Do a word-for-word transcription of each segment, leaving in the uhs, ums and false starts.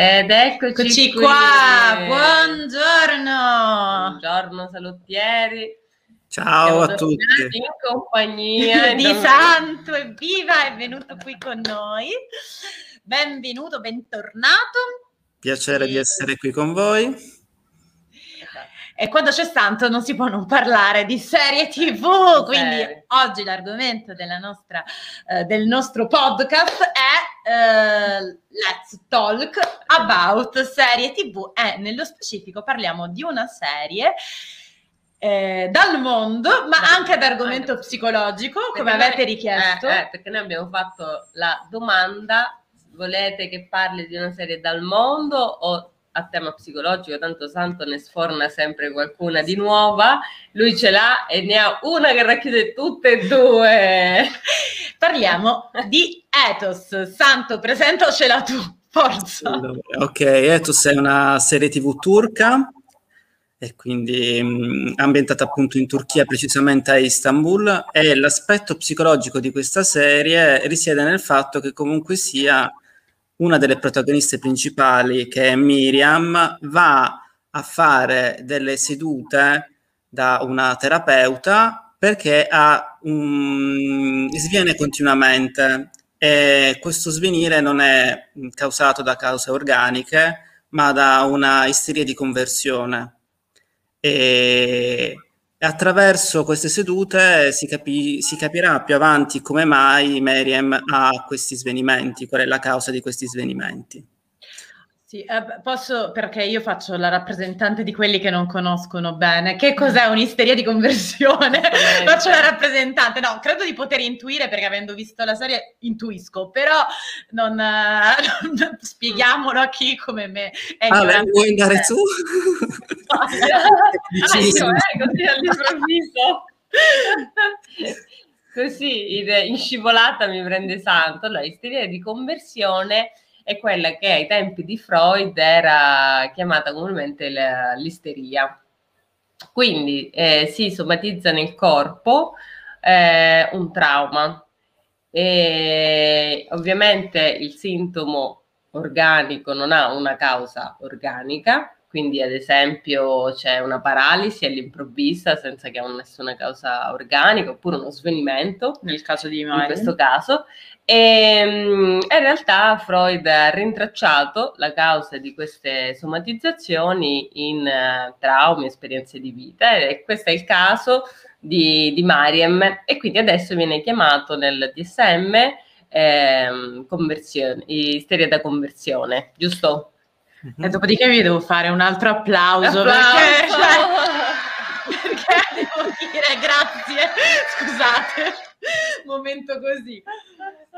Ed eccoci, eccoci qui. qua, buongiorno! Buongiorno salottieri. Ciao a tutti. In compagnia di Santo, evviva, è venuto qui con noi. Benvenuto, bentornato. Piacere e... di essere qui con voi. E quando c'è Santo non si può non parlare di serie tivù, quindi serie. Oggi l'argomento della nostra, eh, del nostro podcast è... Uh, let's talk about serie tivù e eh, nello specifico parliamo di una serie eh, dal mondo, ma da anche ad argomento anche psicologico, come avete richiesto. Eh, eh, perché noi abbiamo fatto la domanda: volete che parli di una serie dal mondo o a tema psicologico? Tanto Santo ne sforna sempre qualcuna di nuova, lui ce l'ha e ne ha una che racchiude tutte e due. Parliamo di Ethos. Santo, presentacela tu, forza. Allora, ok, Ethos è una serie tivù turca e quindi mh, ambientata appunto in Turchia, precisamente a Istanbul, e l'aspetto psicologico di questa serie risiede nel fatto che comunque sia una delle protagoniste principali, che è Meryem, va a fare delle sedute da una terapeuta perché ha un... sviene continuamente, e questo svenire non è causato da cause organiche ma da una isteria di conversione, e attraverso queste sedute si, capi- si capirà più avanti come mai Meryem ha questi svenimenti, qual è la causa di questi svenimenti. Sì, eh, posso, perché io faccio la rappresentante di quelli che non conoscono bene. Che cos'è un'isteria di conversione? Eh, faccio la rappresentante, no, credo di poter intuire perché avendo visto la serie intuisco, però non, eh, non spieghiamolo a chi come me. È ah, beh, vuoi andare tu? No, ah, io, eh, così all'improvviso. Così, in scivolata mi prende Santo. Allora, isteria di conversione è quella che ai tempi di Freud era chiamata comunemente la, l'isteria. Quindi eh, si somatizza nel corpo eh, un trauma. E ovviamente il sintomo organico non ha una causa organica, quindi ad esempio c'è una paralisi all'improvvisa senza che ha nessuna causa organica, oppure uno svenimento, nel caso di Meryem. In questo caso. E in realtà Freud ha rintracciato la causa di queste somatizzazioni in traumi, esperienze di vita, e questo è il caso di, di Meryem, e quindi adesso viene chiamato nel D S M eh, conversione, isteria da conversione, giusto? Mm-hmm. E dopodiché vi devo fare un altro applauso, applauso. Perché, cioè, perché devo dire grazie, scusate. Momento così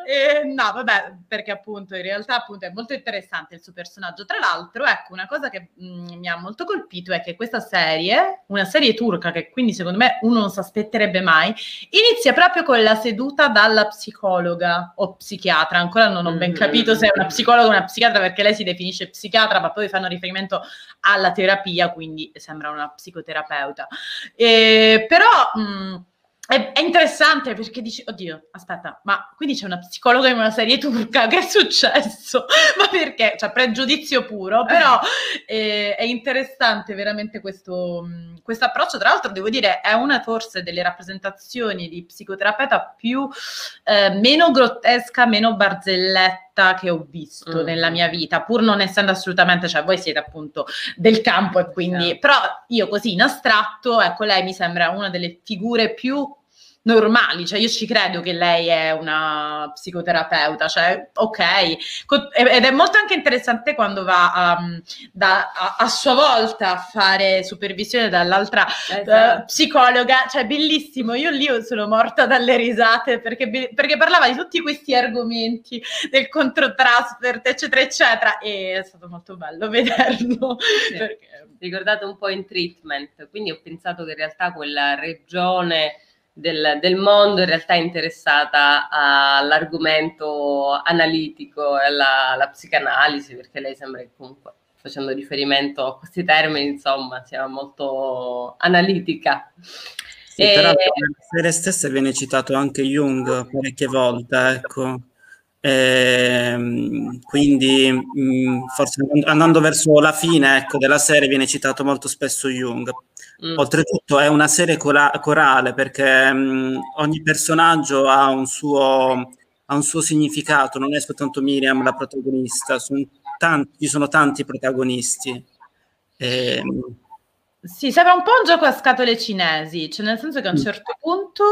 eh, no vabbè, perché appunto in realtà appunto è molto interessante il suo personaggio. Tra l'altro, ecco, una cosa che mh, mi ha molto colpito è che questa serie, una serie turca che quindi secondo me uno non si aspetterebbe mai, inizia proprio con la seduta dalla psicologa o psichiatra, ancora non ho ben capito se è una psicologa o una psichiatra, perché lei si definisce psichiatra ma poi fanno riferimento alla terapia, quindi sembra una psicoterapeuta, eh, però mh, è interessante perché dici, oddio, aspetta, ma quindi c'è una psicologa in una serie turca, che è successo? Ma perché? Cioè, pregiudizio puro, però eh. è, è interessante veramente questo questo approccio. Tra l'altro devo dire, è una forse delle rappresentazioni di psicoterapeuta più, eh, meno grottesca, meno barzelletta che ho visto mm. nella mia vita, pur non essendo assolutamente, cioè voi siete appunto del campo e quindi, yeah. però io così in astratto, ecco, lei mi sembra una delle figure più normali, cioè io ci credo che lei è una psicoterapeuta, cioè ok, ed è molto anche interessante quando va a, da, a, a sua volta a fare supervisione dall'altra esatto. uh, psicologa, cioè bellissimo, io lì sono morta dalle risate perché, perché parlava di tutti questi argomenti del controtransfert eccetera eccetera, e è stato molto bello vederlo. Sì. Perché... ricordate un po' in treatment, quindi ho pensato che in realtà quella regione Del, del mondo in realtà è interessata all'argomento analitico e alla, alla psicanalisi, perché lei sembra che comunque, facendo riferimento a questi termini, insomma, sia molto analitica. Sì, e... però nella serie stessa viene citato anche Jung parecchie volte, ecco. E quindi mh, forse andando verso la fine, ecco, della serie viene citato molto spesso Jung. Mm. Oltretutto è una serie cora- corale perché mh, ogni personaggio ha un suo, ha un suo significato, non è soltanto Meryem la protagonista, sono tanti, ci sono tanti protagonisti. E, sì, sembra un po' un gioco a scatole cinesi, cioè nel senso che a un certo punto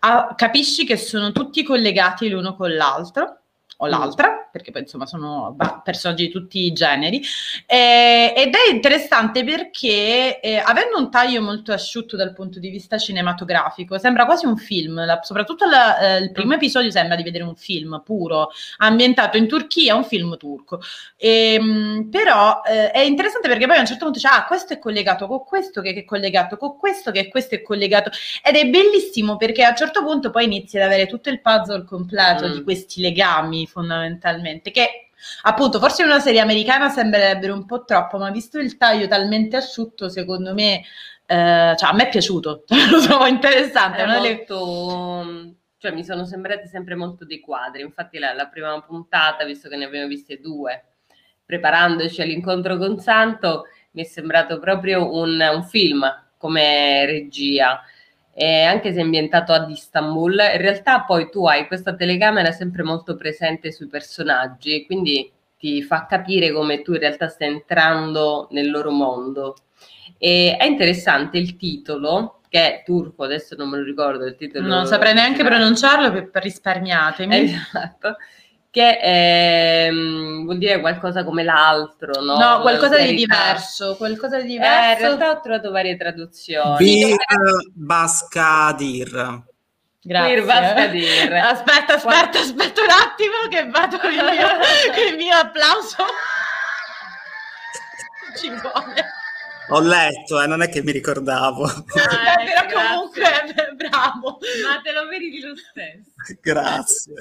ah, capisci che sono tutti collegati l'uno con l'altro o l'altra, perché poi insomma sono bah, personaggi di tutti i generi, eh, ed è interessante perché eh, avendo un taglio molto asciutto dal punto di vista cinematografico, sembra quasi un film, la, soprattutto la, eh, il primo episodio sembra di vedere un film puro, ambientato in Turchia, un film turco, e, mh, però eh, è interessante perché poi a un certo punto dice, ah, questo è collegato con questo, che è collegato con questo, che questo è collegato, ed è bellissimo perché a un certo punto poi inizi ad avere tutto il puzzle completo mm. di questi legami fondamentalmente, che appunto forse in una serie americana sembrerebbero un po' troppo, ma visto il taglio talmente asciutto, secondo me eh, cioè, a me è piaciuto, lo trovo interessante, molto, le... cioè, mi sono sembrati sempre molto dei quadri, infatti la, la prima puntata, visto che ne abbiamo viste due preparandoci all'incontro con Santo, mi è sembrato proprio un, un film come regia. E anche se ambientato ad Istanbul, in realtà poi tu hai questa telecamera sempre molto presente sui personaggi, quindi ti fa capire come tu in realtà stai entrando nel loro mondo. E è interessante il titolo, che è turco, adesso non me lo ricordo il titolo, non saprei neanche pronunciarlo, per risparmiatemi. Esatto, che è, vuol dire qualcosa come l'altro, no? No, qualcosa di diverso, qualcosa di diverso. Eh, in realtà ho trovato varie traduzioni. Bir Başkadır. Grazie. Bir Başkadır. Aspetta, aspetta, aspetta un attimo che vado con il mio, il mio applauso. Ci vuole. Ho letto, eh, non è che mi ricordavo. Ah, eh, però comunque bravo. Ma te lo meriti lo stesso. Grazie.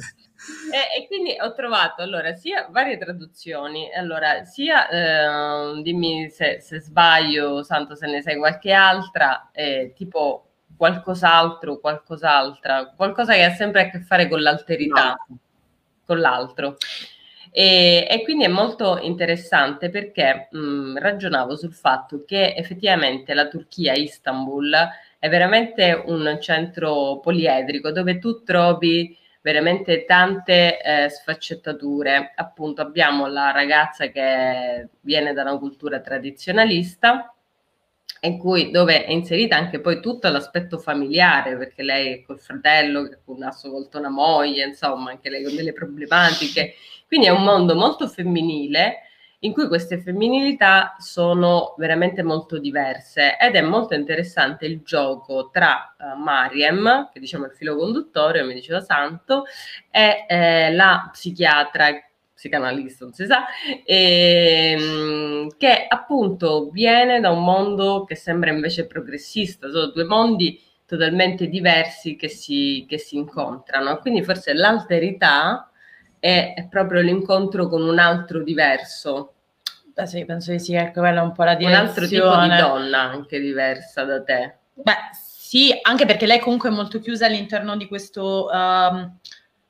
E, e quindi ho trovato allora sia varie traduzioni, allora sia eh, dimmi se, se sbaglio, Santo, se ne sai qualche altra, eh, tipo qualcos'altro, qualcos'altra, qualcosa che ha sempre a che fare con l'alterità, no, con l'altro. E, e quindi è molto interessante perché mh, ragionavo sul fatto che effettivamente la Turchia, Istanbul, è veramente un centro poliedrico dove tu trovi veramente tante eh, sfaccettature. Appunto abbiamo la ragazza che viene da una cultura tradizionalista in cui, dove è inserita anche poi tutto l'aspetto familiare, perché lei col fratello che ha assolto una moglie, insomma anche lei con delle problematiche, quindi è un mondo molto femminile in cui queste femminilità sono veramente molto diverse, ed è molto interessante il gioco tra uh, Meryem, che diciamo è il filo conduttore, mi diceva Santo, e eh, la psichiatra, psicanalista non si sa, e, che appunto viene da un mondo che sembra invece progressista, sono due mondi totalmente diversi che si, che si incontrano, quindi forse l'alterità è proprio l'incontro con un altro diverso. Ah, sì, penso di sì, ecco, quella è un po' la direzione. Un altro tipo di donna anche diversa da te. Beh, sì, anche perché lei comunque è molto chiusa all'interno di questo, um,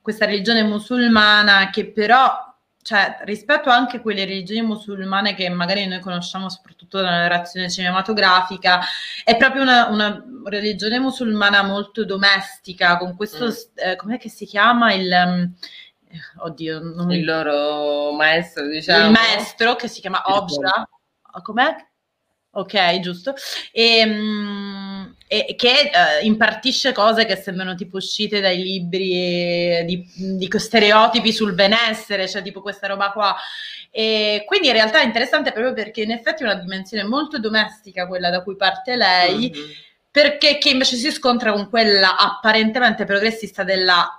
questa religione musulmana, che però, cioè, rispetto anche a quelle religioni musulmane che magari noi conosciamo soprattutto dalla narrazione cinematografica, è proprio una, una religione musulmana molto domestica, con questo, mm. eh, com'è che si chiama il... Um, oddio, non... il loro maestro, diciamo, il maestro che si chiama Obja, com'è? Ok, giusto, e, mh, e che uh, impartisce cose che sembrano tipo uscite dai libri e di, di stereotipi sul benessere, cioè tipo questa roba qua, e quindi in realtà è interessante proprio perché in effetti è una dimensione molto domestica quella da cui parte lei, mm-hmm. perché che invece si scontra con quella apparentemente progressista della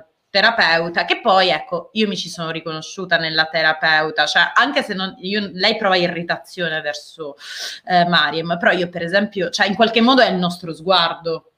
uh, terapeuta, che poi ecco io mi ci sono riconosciuta nella terapeuta, cioè anche se non, io, lei prova irritazione verso eh, Meryem, però io per esempio, cioè in qualche modo è il nostro sguardo,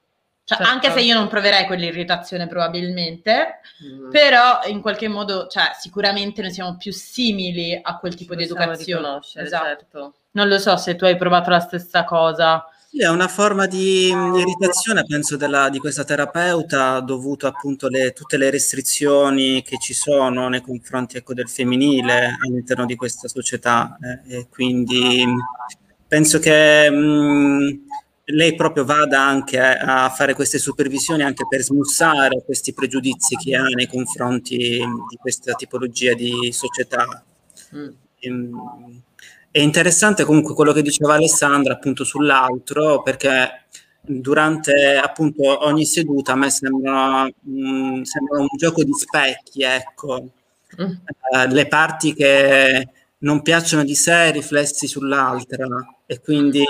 cioè, certo. anche se io non proverei quell'irritazione probabilmente, mm. però in qualche modo, cioè sicuramente noi siamo più simili a quel tipo ci di educazione, esatto. Certo. Non lo so se tu hai provato la stessa cosa. Sì, è una forma di irritazione, penso, della, di questa terapeuta, dovuto appunto a tutte le restrizioni che ci sono nei confronti, ecco, del femminile all'interno di questa società. Eh, e quindi penso che mh, lei proprio vada anche a fare queste supervisioni anche per smussare questi pregiudizi che ha nei confronti di questa tipologia di società. Mm. Ehm, È interessante comunque quello che diceva Alessandra appunto sull'altro, perché durante appunto ogni seduta a me sembra, mh, sembra un gioco di specchi, ecco, mm. eh, le parti che non piacciono di sé riflessi sull'altra, e quindi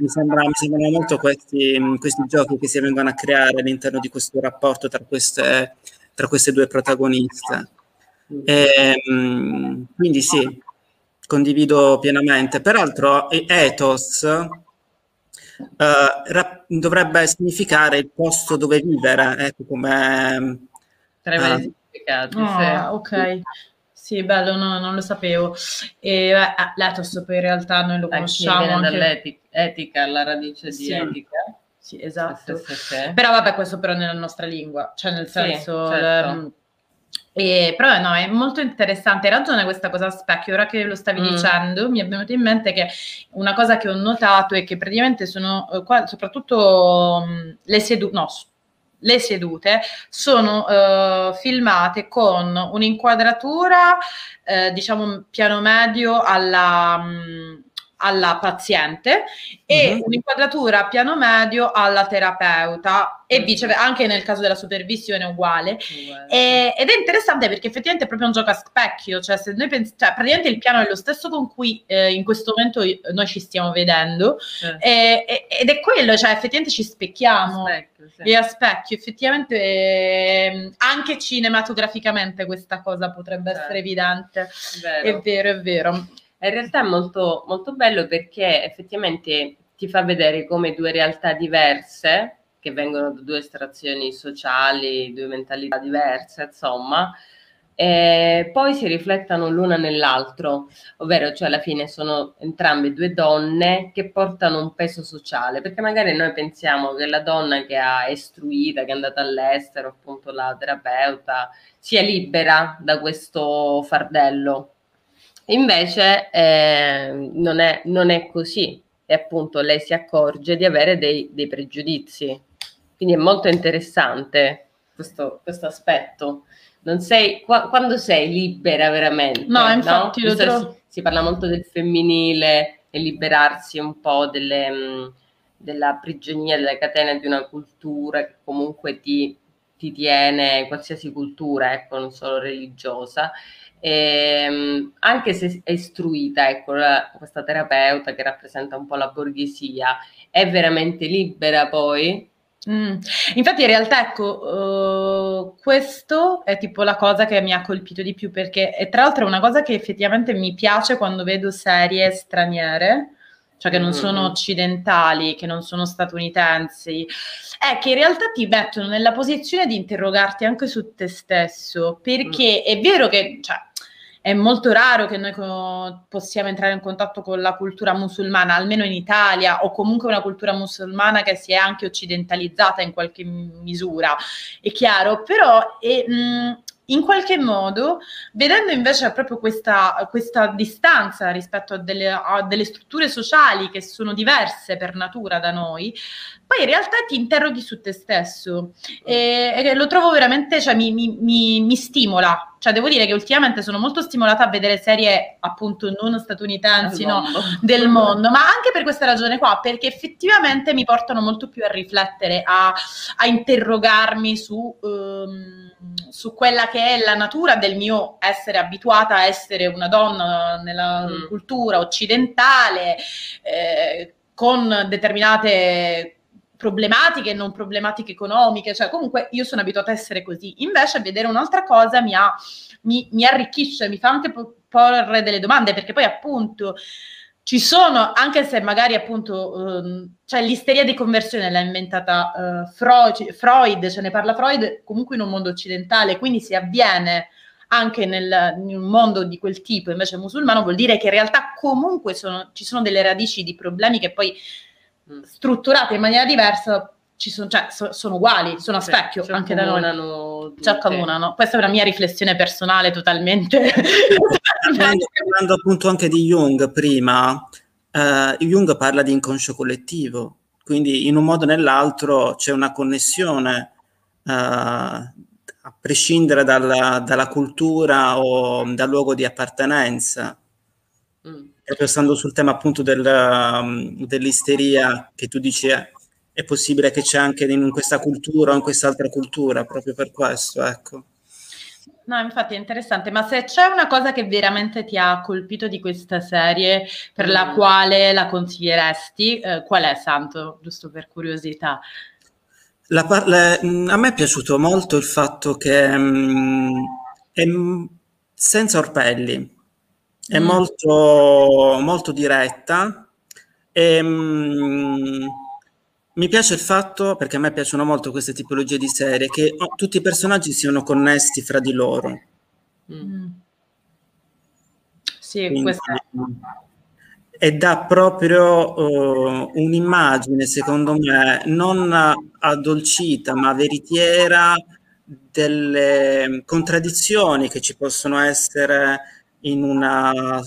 mi sembra, mi sembrano molto questi, questi giochi che si vengono a creare all'interno di questo rapporto tra queste, tra queste due protagoniste. Mm. E, mh, quindi sì, condivido pienamente. Peraltro ethos eh, dovrebbe significare il posto dove vivere, ecco, come sarebbe eh. significato. Oh, sì. Ok, sì, bello, no, non lo sapevo. E l'ethos poi in realtà noi lo conosciamo anche dall'etica, alla radice di etica. Sì, esatto. Però vabbè, questo però nella nostra lingua, cioè nel senso... Eh, però no, è molto interessante, hai ragione questa cosa a specchio, ora che lo stavi mm. dicendo mi è venuto in mente che una cosa che ho notato è che praticamente sono eh, qua, soprattutto mh, le sedute, no, le sedute sono eh, filmate con un'inquadratura eh, diciamo piano medio alla... Mh, alla paziente e uh-huh. un'inquadratura piano medio alla terapeuta e viceversa, anche nel caso della supervisione è uguale. Uh-huh. E, ed è interessante perché effettivamente è proprio un gioco a specchio, cioè se noi pensiamo, cioè, praticamente il piano è lo stesso con cui eh, in questo momento io, noi ci stiamo vedendo, uh-huh. e, e, ed è quello, cioè effettivamente ci specchiamo, specchio, sì. E a specchio effettivamente eh, anche cinematograficamente questa cosa potrebbe uh-huh. essere evidente. Vero. È vero, è vero. In realtà è molto, molto bello perché effettivamente ti fa vedere come due realtà diverse, che vengono da due estrazioni sociali, due mentalità diverse, insomma, e poi si riflettono l'una nell'altro, ovvero cioè alla fine sono entrambe due donne che portano un peso sociale, perché magari noi pensiamo che la donna che ha istruita, che è andata all'estero, appunto la terapeuta, sia libera da questo fardello. Invece eh, non, è, non è così, e appunto lei si accorge di avere dei, dei pregiudizi, quindi è molto interessante questo, questo aspetto. Non sei, qua, quando sei libera veramente, no, infatti, no? Lo trovo... si, si parla molto del femminile e liberarsi un po' delle, mh, della prigionia, della catena di una cultura che comunque ti, ti tiene, qualsiasi cultura, ecco, non solo religiosa. E, anche se è istruita, ecco, la, questa terapeuta che rappresenta un po' la borghesia è veramente libera poi. Mm. Infatti in realtà ecco uh, questo è tipo la cosa che mi ha colpito di più, perché è tra l'altro una cosa che effettivamente mi piace quando vedo serie straniere, cioè che non sono occidentali, che non sono statunitensi, è che in realtà ti mettono nella posizione di interrogarti anche su te stesso, perché è vero che cioè, è molto raro che noi possiamo entrare in contatto con la cultura musulmana, almeno in Italia, o comunque una cultura musulmana che si è anche occidentalizzata in qualche misura, è chiaro, però... È, mh, in qualche modo, vedendo invece proprio questa, questa distanza rispetto a delle, a delle strutture sociali che sono diverse per natura da noi, poi in realtà ti interroghi su te stesso e, e lo trovo veramente, cioè mi, mi, mi, mi stimola, cioè devo dire che ultimamente sono molto stimolata a vedere serie appunto non statunitensi, no, del mondo, ma anche per questa ragione qua, perché effettivamente mi portano molto più a riflettere, a, a interrogarmi su... Um, su quella che è la natura del mio essere abituata a essere una donna nella mm. cultura occidentale, eh, con determinate problematiche e non problematiche economiche, cioè comunque io sono abituata a essere così, invece vedere un'altra cosa mi, ha, mi, mi arricchisce, mi fa anche porre delle domande, perché poi appunto ci sono, anche se magari appunto, um, cioè l'isteria di conversione l'ha inventata uh, Freud, Freud, ce ne parla Freud, comunque in un mondo occidentale, quindi se avviene anche nel, in un mondo di quel tipo invece musulmano, vuol dire che in realtà comunque sono, ci sono delle radici di problemi che poi strutturate in maniera diversa, ci sono, cioè, so, sono uguali, sono a specchio, cioè, anche da noi. Ci accomunano. Questa è una mia riflessione personale totalmente. Parlando appunto anche di Jung prima, eh, Jung parla di inconscio collettivo, quindi in un modo o nell'altro c'è una connessione, eh, a prescindere dalla, dalla cultura o dal luogo di appartenenza. Mm. E pensando sul tema appunto del, dell'isteria che tu dici, eh, è possibile che c'è anche in questa cultura o in quest'altra cultura, proprio per questo, ecco. No, infatti è interessante, ma se c'è una cosa che veramente ti ha colpito di questa serie, per mm. la quale la consiglieresti, eh, qual è, Santo? Giusto per curiosità. La par- le, a me è piaciuto molto il fatto che mh, è senza orpelli, è mm. molto, molto diretta, e mh, mi piace il fatto, perché a me piacciono molto queste tipologie di serie, che oh, tutti i personaggi siano connessi fra di loro. Mm. Sì, quindi, questa è. E dà proprio uh, un'immagine, secondo me, non addolcita, ma veritiera delle contraddizioni che ci possono essere in una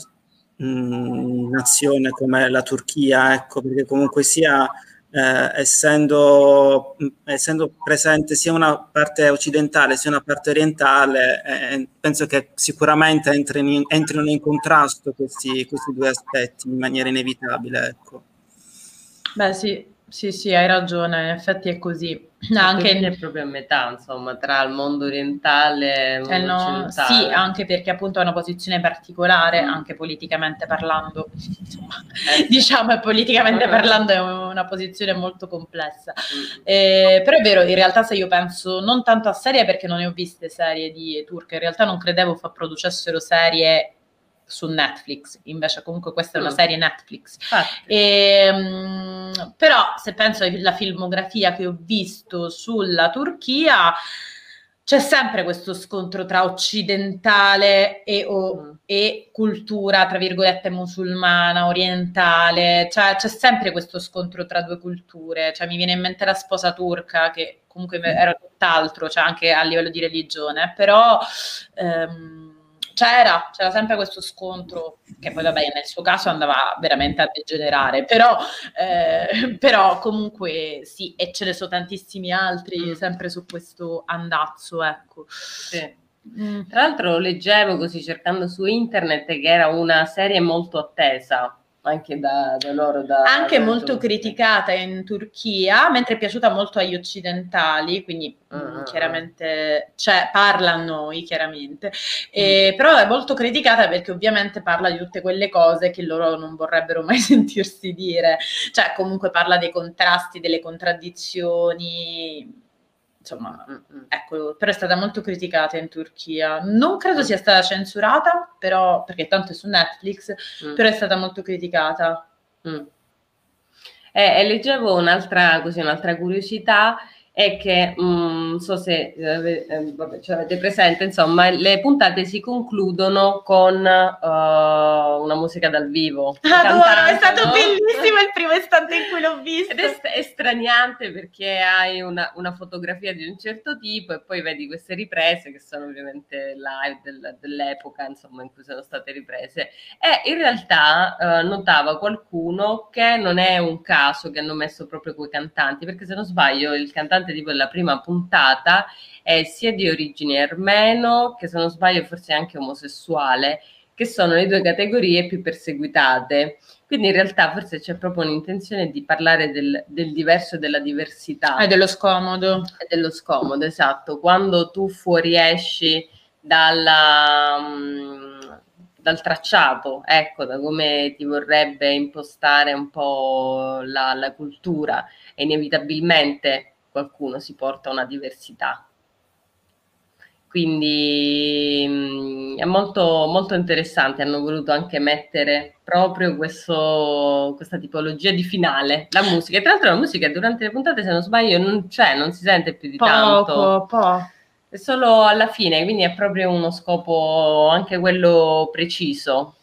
mh, nazione come la Turchia, ecco, perché comunque sia. Eh, essendo, essendo presente sia una parte occidentale sia una parte orientale, eh, penso che sicuramente entrino in, entrino in contrasto questi, questi due aspetti in maniera inevitabile, ecco. Beh sì, sì, sì, hai ragione, in effetti è così. No, anche è proprio a metà, insomma, tra il mondo orientale e il mondo eh no, occidentale. Sì, anche perché appunto ha una posizione particolare, anche politicamente parlando, insomma, eh. diciamo, politicamente parlando è una posizione molto complessa. Mm. Eh, però è vero, in realtà se io penso non tanto a serie, perché non ne ho viste serie di turche, in realtà non credevo fa producessero serie su Netflix, invece comunque questa è una serie Netflix. E, um, però se penso alla filmografia che ho visto sulla Turchia, c'è sempre questo scontro tra occidentale e, o, mm. e cultura, tra virgolette, musulmana, orientale, cioè c'è sempre questo scontro tra due culture, cioè mi viene in mente La sposa turca, che comunque mm. era tutt'altro, cioè anche a livello di religione, però um, C'era, c'era sempre questo scontro che poi vabbè nel suo caso andava veramente a degenerare, però, eh, però comunque sì, e ce ne sono tantissimi altri sempre su questo andazzo, ecco. Sì. Mm. Tra l'altro leggevo così cercando su internet che era una serie molto attesa anche da, da loro, da, anche da molto Turchia. Criticata in Turchia, mentre è piaciuta molto agli occidentali, quindi uh. mh, chiaramente cioè, parla a noi chiaramente, e, mm. però è molto criticata perché ovviamente parla di tutte quelle cose che loro non vorrebbero mai sentirsi dire, cioè comunque parla dei contrasti, delle contraddizioni, insomma, ecco, però è stata molto criticata in Turchia, non credo sia stata censurata, però, perché tanto è su Netflix, mm. però è stata molto criticata. Mm. Eh, e leggevo un'altra, così, un'altra curiosità, è che, mh, non so se eh, vabbè, ce l'avete presente, insomma, le puntate si concludono con uh, una musica dal vivo. Adoro, è stato bellissimo il primo istante in cui l'ho visto. Ed è, è straniante perché hai una, una fotografia di un certo tipo e poi vedi queste riprese che sono ovviamente live del, dell'epoca, insomma, in cui sono state riprese. E in realtà uh, notava qualcuno che non è un caso che hanno messo proprio quei cantanti, perché se non sbaglio il cantante di quella prima puntata è sia di origine armeno che, se non sbaglio, forse anche omosessuale, che sono le due categorie più perseguitate, quindi in realtà forse c'è proprio un'intenzione di parlare del, del diverso e della diversità e dello scomodo e dello scomodo, esatto, quando tu fuoriesci dalla mh, dal tracciato, ecco, da come ti vorrebbe impostare un po' la, la cultura, e inevitabilmente qualcuno si porta una diversità. Quindi mh, è molto, molto interessante, hanno voluto anche mettere proprio questo, questa tipologia di finale, la musica. E tra l'altro la musica durante le puntate, se non sbaglio, non c'è, non si sente più di poco, tanto. Poco. È solo alla fine, quindi è proprio uno scopo anche quello preciso.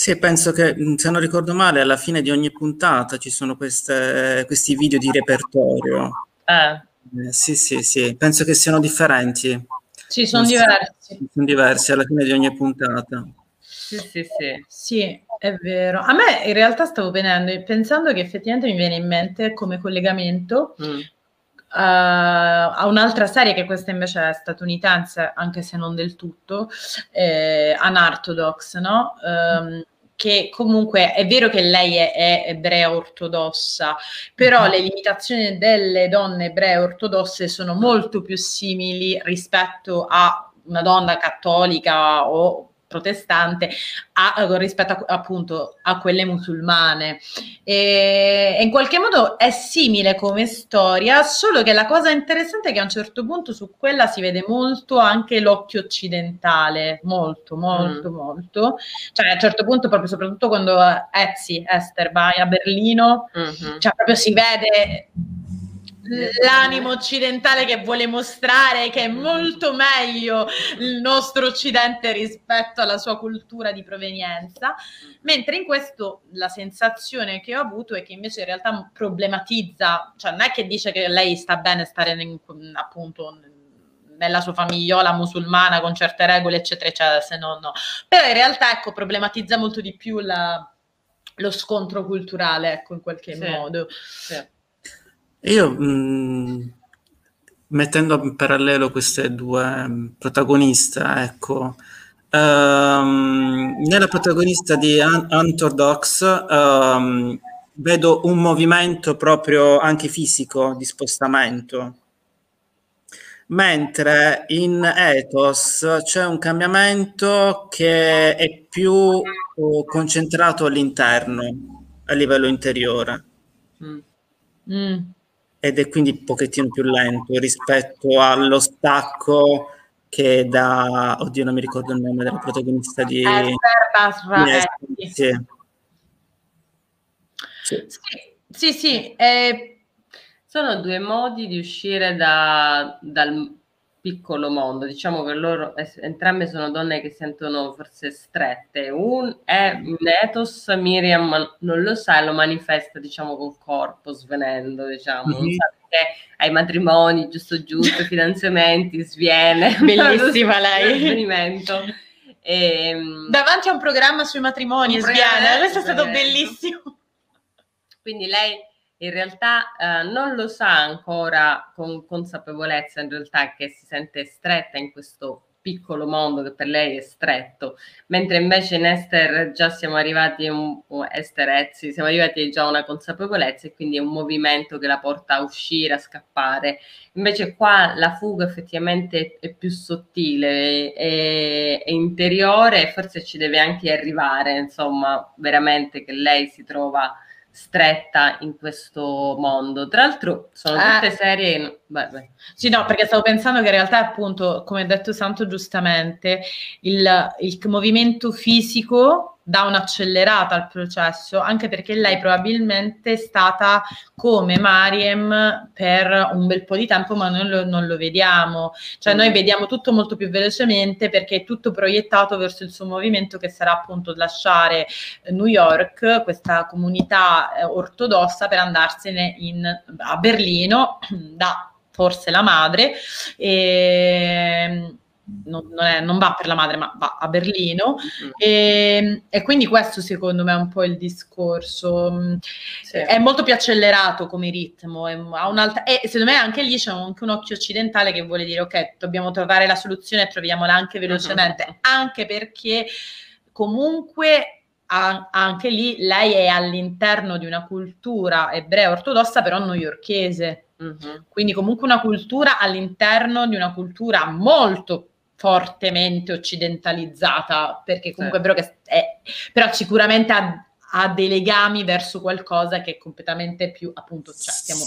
Sì, penso che, se non ricordo male, alla fine di ogni puntata ci sono queste, questi video di repertorio. Eh. Eh, sì, sì, sì, penso che siano differenti. Sì, sono diversi. Sono diversi alla fine di ogni puntata. Sì, sì, sì. Sì, è vero. A me in realtà stavo venendo, pensando che effettivamente mi viene in mente come collegamento mm. uh, a un'altra serie che questa invece è statunitense, anche se non del tutto, eh, Unorthodox, no? Um, che comunque è vero che lei è, è ebrea ortodossa, però le limitazioni delle donne ebree ortodosse sono molto più simili rispetto a una donna cattolica o protestante a, rispetto a, appunto a quelle musulmane. E, e in qualche modo è simile come storia, solo che la cosa interessante è che a un certo punto su quella si vede molto anche l'occhio occidentale, molto, molto, mm. molto. Cioè a un certo punto, proprio soprattutto quando Etsy, Esther vai a Berlino, mm-hmm. cioè proprio si vede l'animo occidentale che vuole mostrare che è molto meglio il nostro occidente rispetto alla sua cultura di provenienza, mentre in questo la sensazione che ho avuto è che invece in realtà problematizza, cioè non è che dice che lei sta bene stare in, appunto nella sua famigliola musulmana con certe regole eccetera eccetera, se no no, però in realtà ecco problematizza molto di più la, lo scontro culturale, ecco, in qualche sì. modo sì. Io, mh, mettendo in parallelo queste due protagoniste, ecco, ehm, nella protagonista di Unorthodox ehm, vedo un movimento proprio anche fisico di spostamento, mentre in Ethos c'è un cambiamento che è più concentrato all'interno, a livello interiore. Mm. Mm. Ed è quindi un pochettino più lento rispetto allo stacco che da, oddio non mi ricordo il nome della protagonista di Esther, di Esther. Sì, sì, sì, sì. Eh, sono due modi di uscire da, dal piccolo mondo, diciamo che loro entrambe sono donne che sentono forse strette, un è Ethos, Meryem non lo sa e lo manifesta diciamo col corpo, svenendo diciamo, non sa perché ai matrimoni giusto giusto, fidanzamenti sviene, bellissima lei e, davanti a un programma sui matrimoni sviene, questo è stato bellissimo, quindi lei in realtà eh, non lo sa ancora con consapevolezza in realtà che si sente stretta in questo piccolo mondo che per lei è stretto, mentre invece in Esther già siamo arrivati un, oh, Esther Ezzi, siamo arrivati già a una consapevolezza e quindi è un movimento che la porta a uscire, a scappare, invece qua la fuga effettivamente è più sottile, è, è interiore e forse ci deve anche arrivare, insomma veramente che lei si trova stretta in questo mondo. Tra l'altro sono tutte eh. serie beh, beh. Sì, no, perché stavo pensando che in realtà appunto, come ha detto Santo giustamente, il, il movimento fisico dà un'accelerata al processo, anche perché lei probabilmente è stata come Meryem per un bel po' di tempo, ma noi lo, non lo vediamo, cioè noi vediamo tutto molto più velocemente perché è tutto proiettato verso il suo movimento che sarà appunto lasciare New York, questa comunità ortodossa, per andarsene in, a Berlino da forse la madre e... Non, non, è, non va per la madre ma va a Berlino mm. e, e quindi questo secondo me è un po' il discorso, sì. È molto più accelerato come ritmo, è, ha un'altra, e secondo me anche lì c'è anche un occhio occidentale che vuole dire ok dobbiamo trovare la soluzione e troviamola anche velocemente mm-hmm. anche perché comunque anche lì lei è all'interno di una cultura ebrea ortodossa però newyorkese mm-hmm. quindi comunque una cultura all'interno di una cultura molto fortemente occidentalizzata perché comunque sì. però, che è, però sicuramente ha, ha dei legami verso qualcosa che è completamente più appunto cioè, siamo...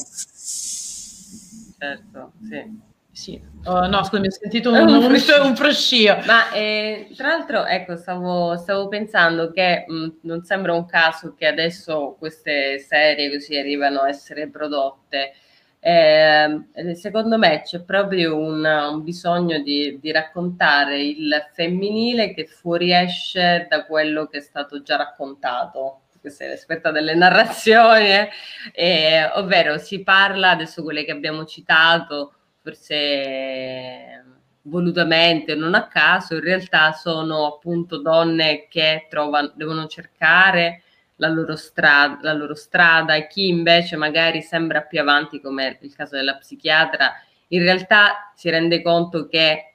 certo sì Sì, oh, no, scusami, ho sentito un, un, fruscio. un fruscio. Ma eh, tra l'altro, ecco, stavo, stavo pensando che mh, non sembra un caso che adesso queste serie così arrivano a essere prodotte, Eh, secondo me c'è proprio un, un bisogno di, di raccontare il femminile che fuoriesce da quello che è stato già raccontato. Questa è l'esperta delle narrazioni, eh? Eh, ovvero si parla, adesso quelle che abbiamo citato, forse volutamente, non a caso, in realtà sono appunto donne che trovano, devono cercare la loro strada, la loro strada, e chi invece magari sembra più avanti, come il caso della psichiatra, in realtà si rende conto che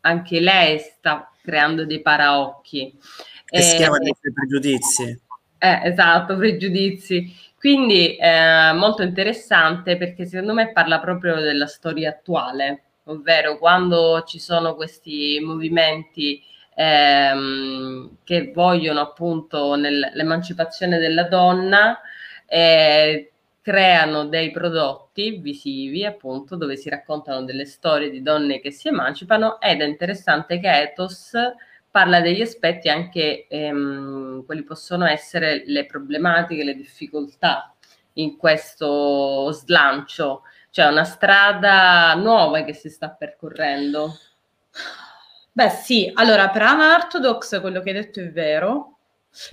anche lei sta creando dei paraocchi. E si chiama dei pregiudizi. Eh, esatto, pregiudizi. Quindi eh, molto interessante, perché secondo me parla proprio della storia attuale, ovvero quando ci sono questi movimenti ehm, che vogliono appunto l'emancipazione della donna, eh, creano dei prodotti visivi appunto dove si raccontano delle storie di donne che si emancipano, ed è interessante che Ethos parla degli aspetti anche, ehm, quali possono essere le problematiche, le difficoltà in questo slancio, cioè una strada nuova che si sta percorrendo. Beh sì, allora per Unorthodox quello che hai detto è vero,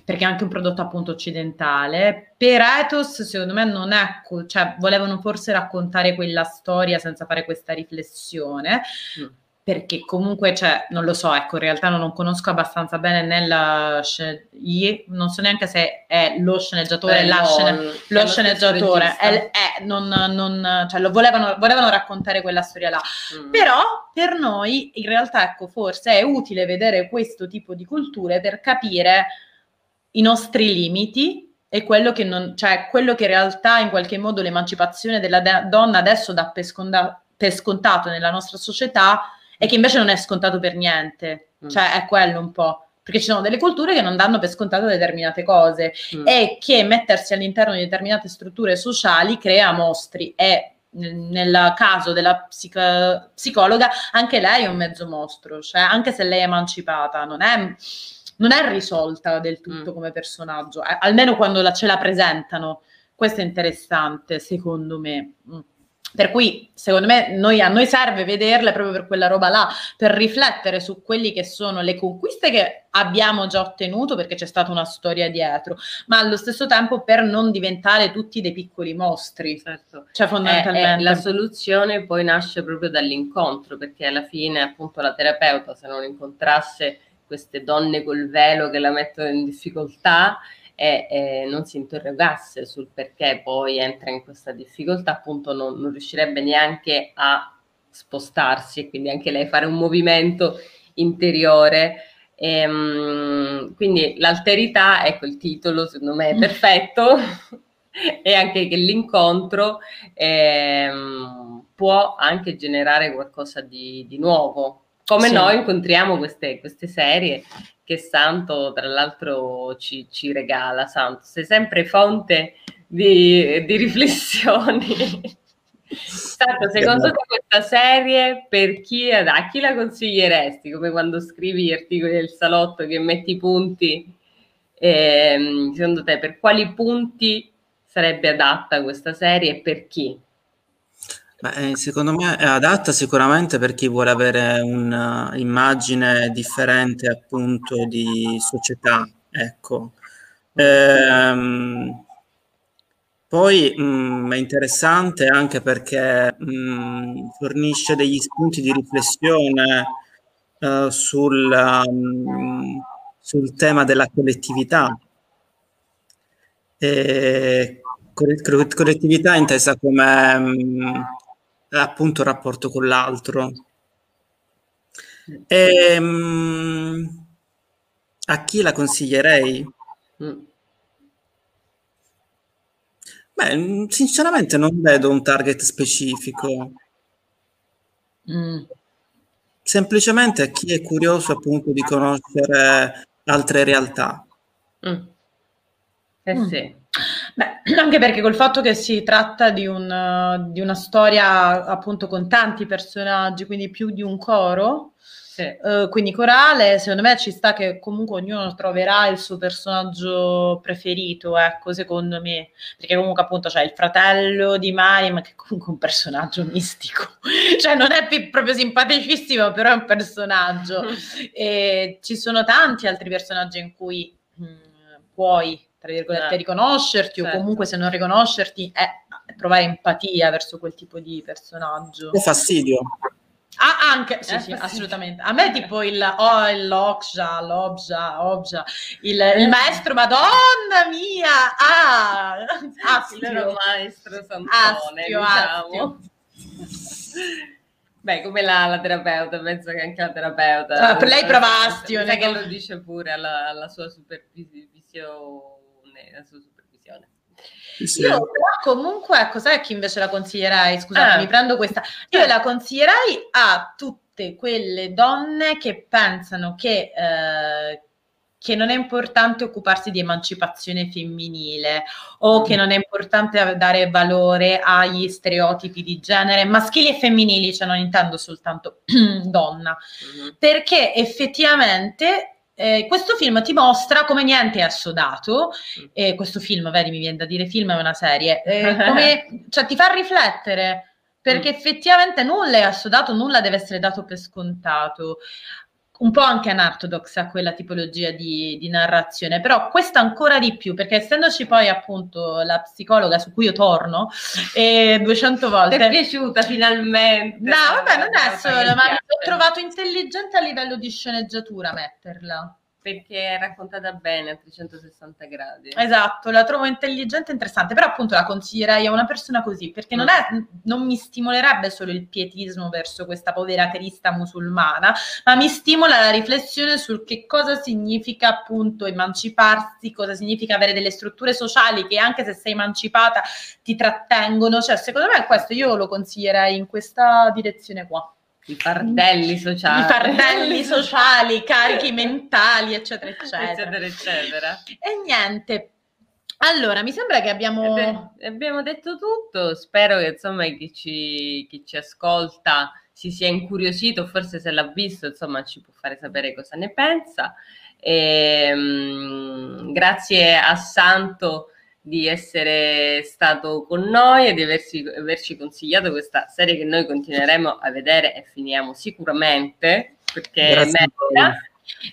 perché è anche un prodotto appunto occidentale. Per Ethos secondo me non è, cioè volevano forse raccontare quella storia senza fare questa riflessione, mm. perché comunque, cioè, non lo so, ecco, in realtà non, non conosco abbastanza bene nella, non so neanche se è lo sceneggiatore, Beh, la no, scena, lo sceneggiatore, è, è, non, non, cioè, lo volevano, volevano raccontare quella storia là, mm. però per noi in realtà, ecco, forse è utile vedere questo tipo di culture per capire i nostri limiti, e quello che, non, cioè, quello che in realtà in qualche modo l'emancipazione della donna adesso dà per, sconda, per scontato nella nostra società, e che invece non è scontato per niente, mm. cioè è quello un po', perché ci sono delle culture che non danno per scontato determinate cose, mm. e che mettersi all'interno di determinate strutture sociali crea mostri, e nel caso della psico psicologa anche lei è un mezzo mostro, cioè anche se lei è emancipata non è, non è risolta del tutto mm. come personaggio, almeno quando la, ce la presentano. Questo è interessante secondo me. mm. Per cui, secondo me, noi, a noi serve vederle proprio per quella roba là, per riflettere su quelli che sono le conquiste che abbiamo già ottenuto, perché c'è stata una storia dietro, ma allo stesso tempo per non diventare tutti dei piccoli mostri. Certo. Cioè, fondamentalmente. È, è la soluzione poi nasce proprio dall'incontro, perché alla fine, appunto, la terapeuta, se non incontrasse queste donne col velo che la mettono in difficoltà, E, e non si interrogasse sul perché poi entra in questa difficoltà, appunto non, non riuscirebbe neanche a spostarsi, e quindi anche lei fare un movimento interiore. E, um, quindi l'alterità, ecco il titolo secondo me è perfetto, e anche che l'incontro eh, può anche generare qualcosa di, di nuovo. Come sì. Noi incontriamo queste, queste serie che Santo, tra l'altro, ci, ci regala. Santo, sei sempre fonte di, di riflessioni. Santo, secondo te questa serie per chi, a chi la consiglieresti? Come quando scrivi gli articoli del salotto che metti i punti, eh, secondo te per quali punti sarebbe adatta questa serie e per chi? Beh, secondo me è adatta sicuramente per chi vuole avere un'immagine differente appunto di società, ecco. Ehm, poi mh, è interessante anche perché mh, fornisce degli spunti di riflessione uh, sul, um, sul tema della collettività. E, collettività intesa come... Mh, appunto il rapporto con l'altro. Um, a chi la consiglierei? Mm. Beh, sinceramente non vedo un target specifico. Mm. Semplicemente a chi è curioso appunto di conoscere altre realtà. Mm. Eh sì. Mm. Beh, anche perché col fatto che si tratta di, un, di una storia appunto con tanti personaggi, quindi più di un coro, Sì. Uh, quindi corale, secondo me ci sta che comunque ognuno troverà il suo personaggio preferito, ecco, secondo me, perché comunque appunto c'è il fratello di Meryem, che è comunque un personaggio mistico, cioè non è più proprio simpaticissimo, però è un personaggio. E ci sono tanti altri personaggi in cui mh, puoi, tra virgolette, eh. riconoscerti, certo. o comunque se non riconoscerti è provare empatia verso quel tipo di personaggio. È fastidio. Ah, anche, sì, eh, sì, assolutamente. A me tipo il oh, il l'Okja, l'Obja, Obja, il, il maestro, madonna mia! Ah! Astio. Il loro maestro Santone, astio, diciamo. Astio. Beh, come la, la terapeuta, penso che anche la terapeuta... Ah, lei prova astio. Sai che lo dice pure alla, alla sua supervisione, alla sua supervisione. Sì. Io però comunque cos'è che invece la consiglierei? Scusate, ah. mi prendo questa. Io eh. la consiglierei a tutte quelle donne che pensano che, eh, che non è importante occuparsi di emancipazione femminile o mm. che non è importante dare valore agli stereotipi di genere maschili e femminili, cioè non intendo soltanto donna, mm. perché effettivamente... Eh, questo film ti mostra come niente è assodato, eh, questo film, vedi, mi viene da dire film, è una serie, eh, come, cioè ti fa riflettere, perché mm. effettivamente nulla è assodato, nulla deve essere dato per scontato, un po' anche Unorthodox a quella tipologia di, di narrazione, però questa ancora di più, perché essendoci poi appunto la psicologa su cui io torno eh, duecento volte... Ti è piaciuta finalmente? No, vabbè, non è solo, ma l'ho trovato intelligente a livello di sceneggiatura metterla. Perché è raccontata bene a trecentosessanta gradi. Esatto, la trovo intelligente e interessante, però appunto la consiglierei a una persona così, perché non, è, non mi stimolerebbe solo il pietismo verso questa povera Crista musulmana, ma mi stimola la riflessione sul che cosa significa appunto emanciparsi, cosa significa avere delle strutture sociali che anche se sei emancipata ti trattengono, cioè secondo me questo io lo consiglierei in questa direzione qua. I fardelli sociali. I fardelli sociali, i carichi mentali, eccetera, eccetera. Eccetera, eccetera. E niente. Allora, mi sembra che abbiamo... Beh, abbiamo detto tutto. Spero che, insomma, chi ci, chi ci ascolta si sia incuriosito, forse se l'ha visto, insomma, ci può fare sapere cosa ne pensa. E, mh, grazie a Santo di essere stato con noi e di aversi, averci consigliato questa serie che noi continueremo a vedere e finiamo sicuramente, perché merita.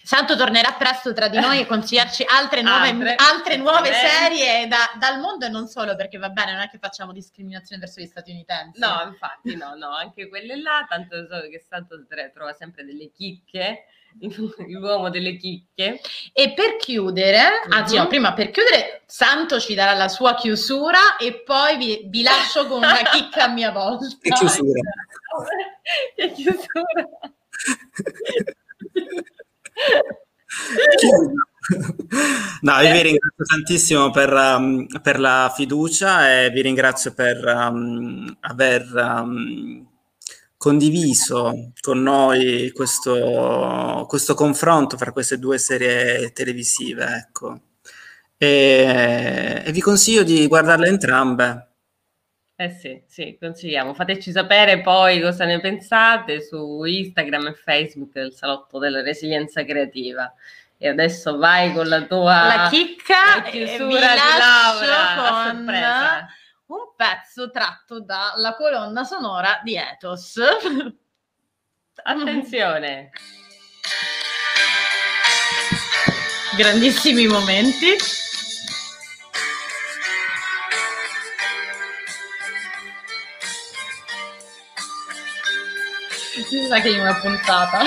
Santo tornerà presto tra di noi e consigliarci altre nuove, altre, altre nuove serie da, dal mondo e non solo, perché va bene, non è che facciamo discriminazione verso gli statunitensi. No, infatti no, no, anche quelle là, tanto so che Santo trova sempre delle chicche, l'uomo delle chicche. E per chiudere, uh-huh. anzi no, prima per chiudere Santo ci darà la sua chiusura e poi vi, vi lascio con una chicca a mia volta. Che chiusura! Che chiusura! No, io vi ringrazio tantissimo per, um, per la fiducia e vi ringrazio per um, aver um, condiviso con noi questo, questo confronto fra queste due serie televisive, ecco. E, e vi consiglio di guardarle entrambe. Eh sì, sì, consigliamo. Fateci sapere poi cosa ne pensate su Instagram e Facebook del Salotto della Resilienza Creativa. E adesso vai con la tua... La chicca, la chiusura di Laura, con la un pezzo tratto dalla colonna sonora di Ethos. Attenzione! Grandissimi momenti. Mi sa che in una puntata.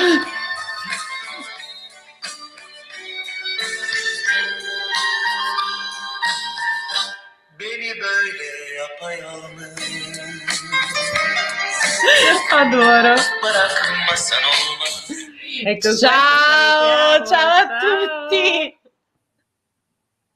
Adoro. Ecco, ciao, ciao a tutti.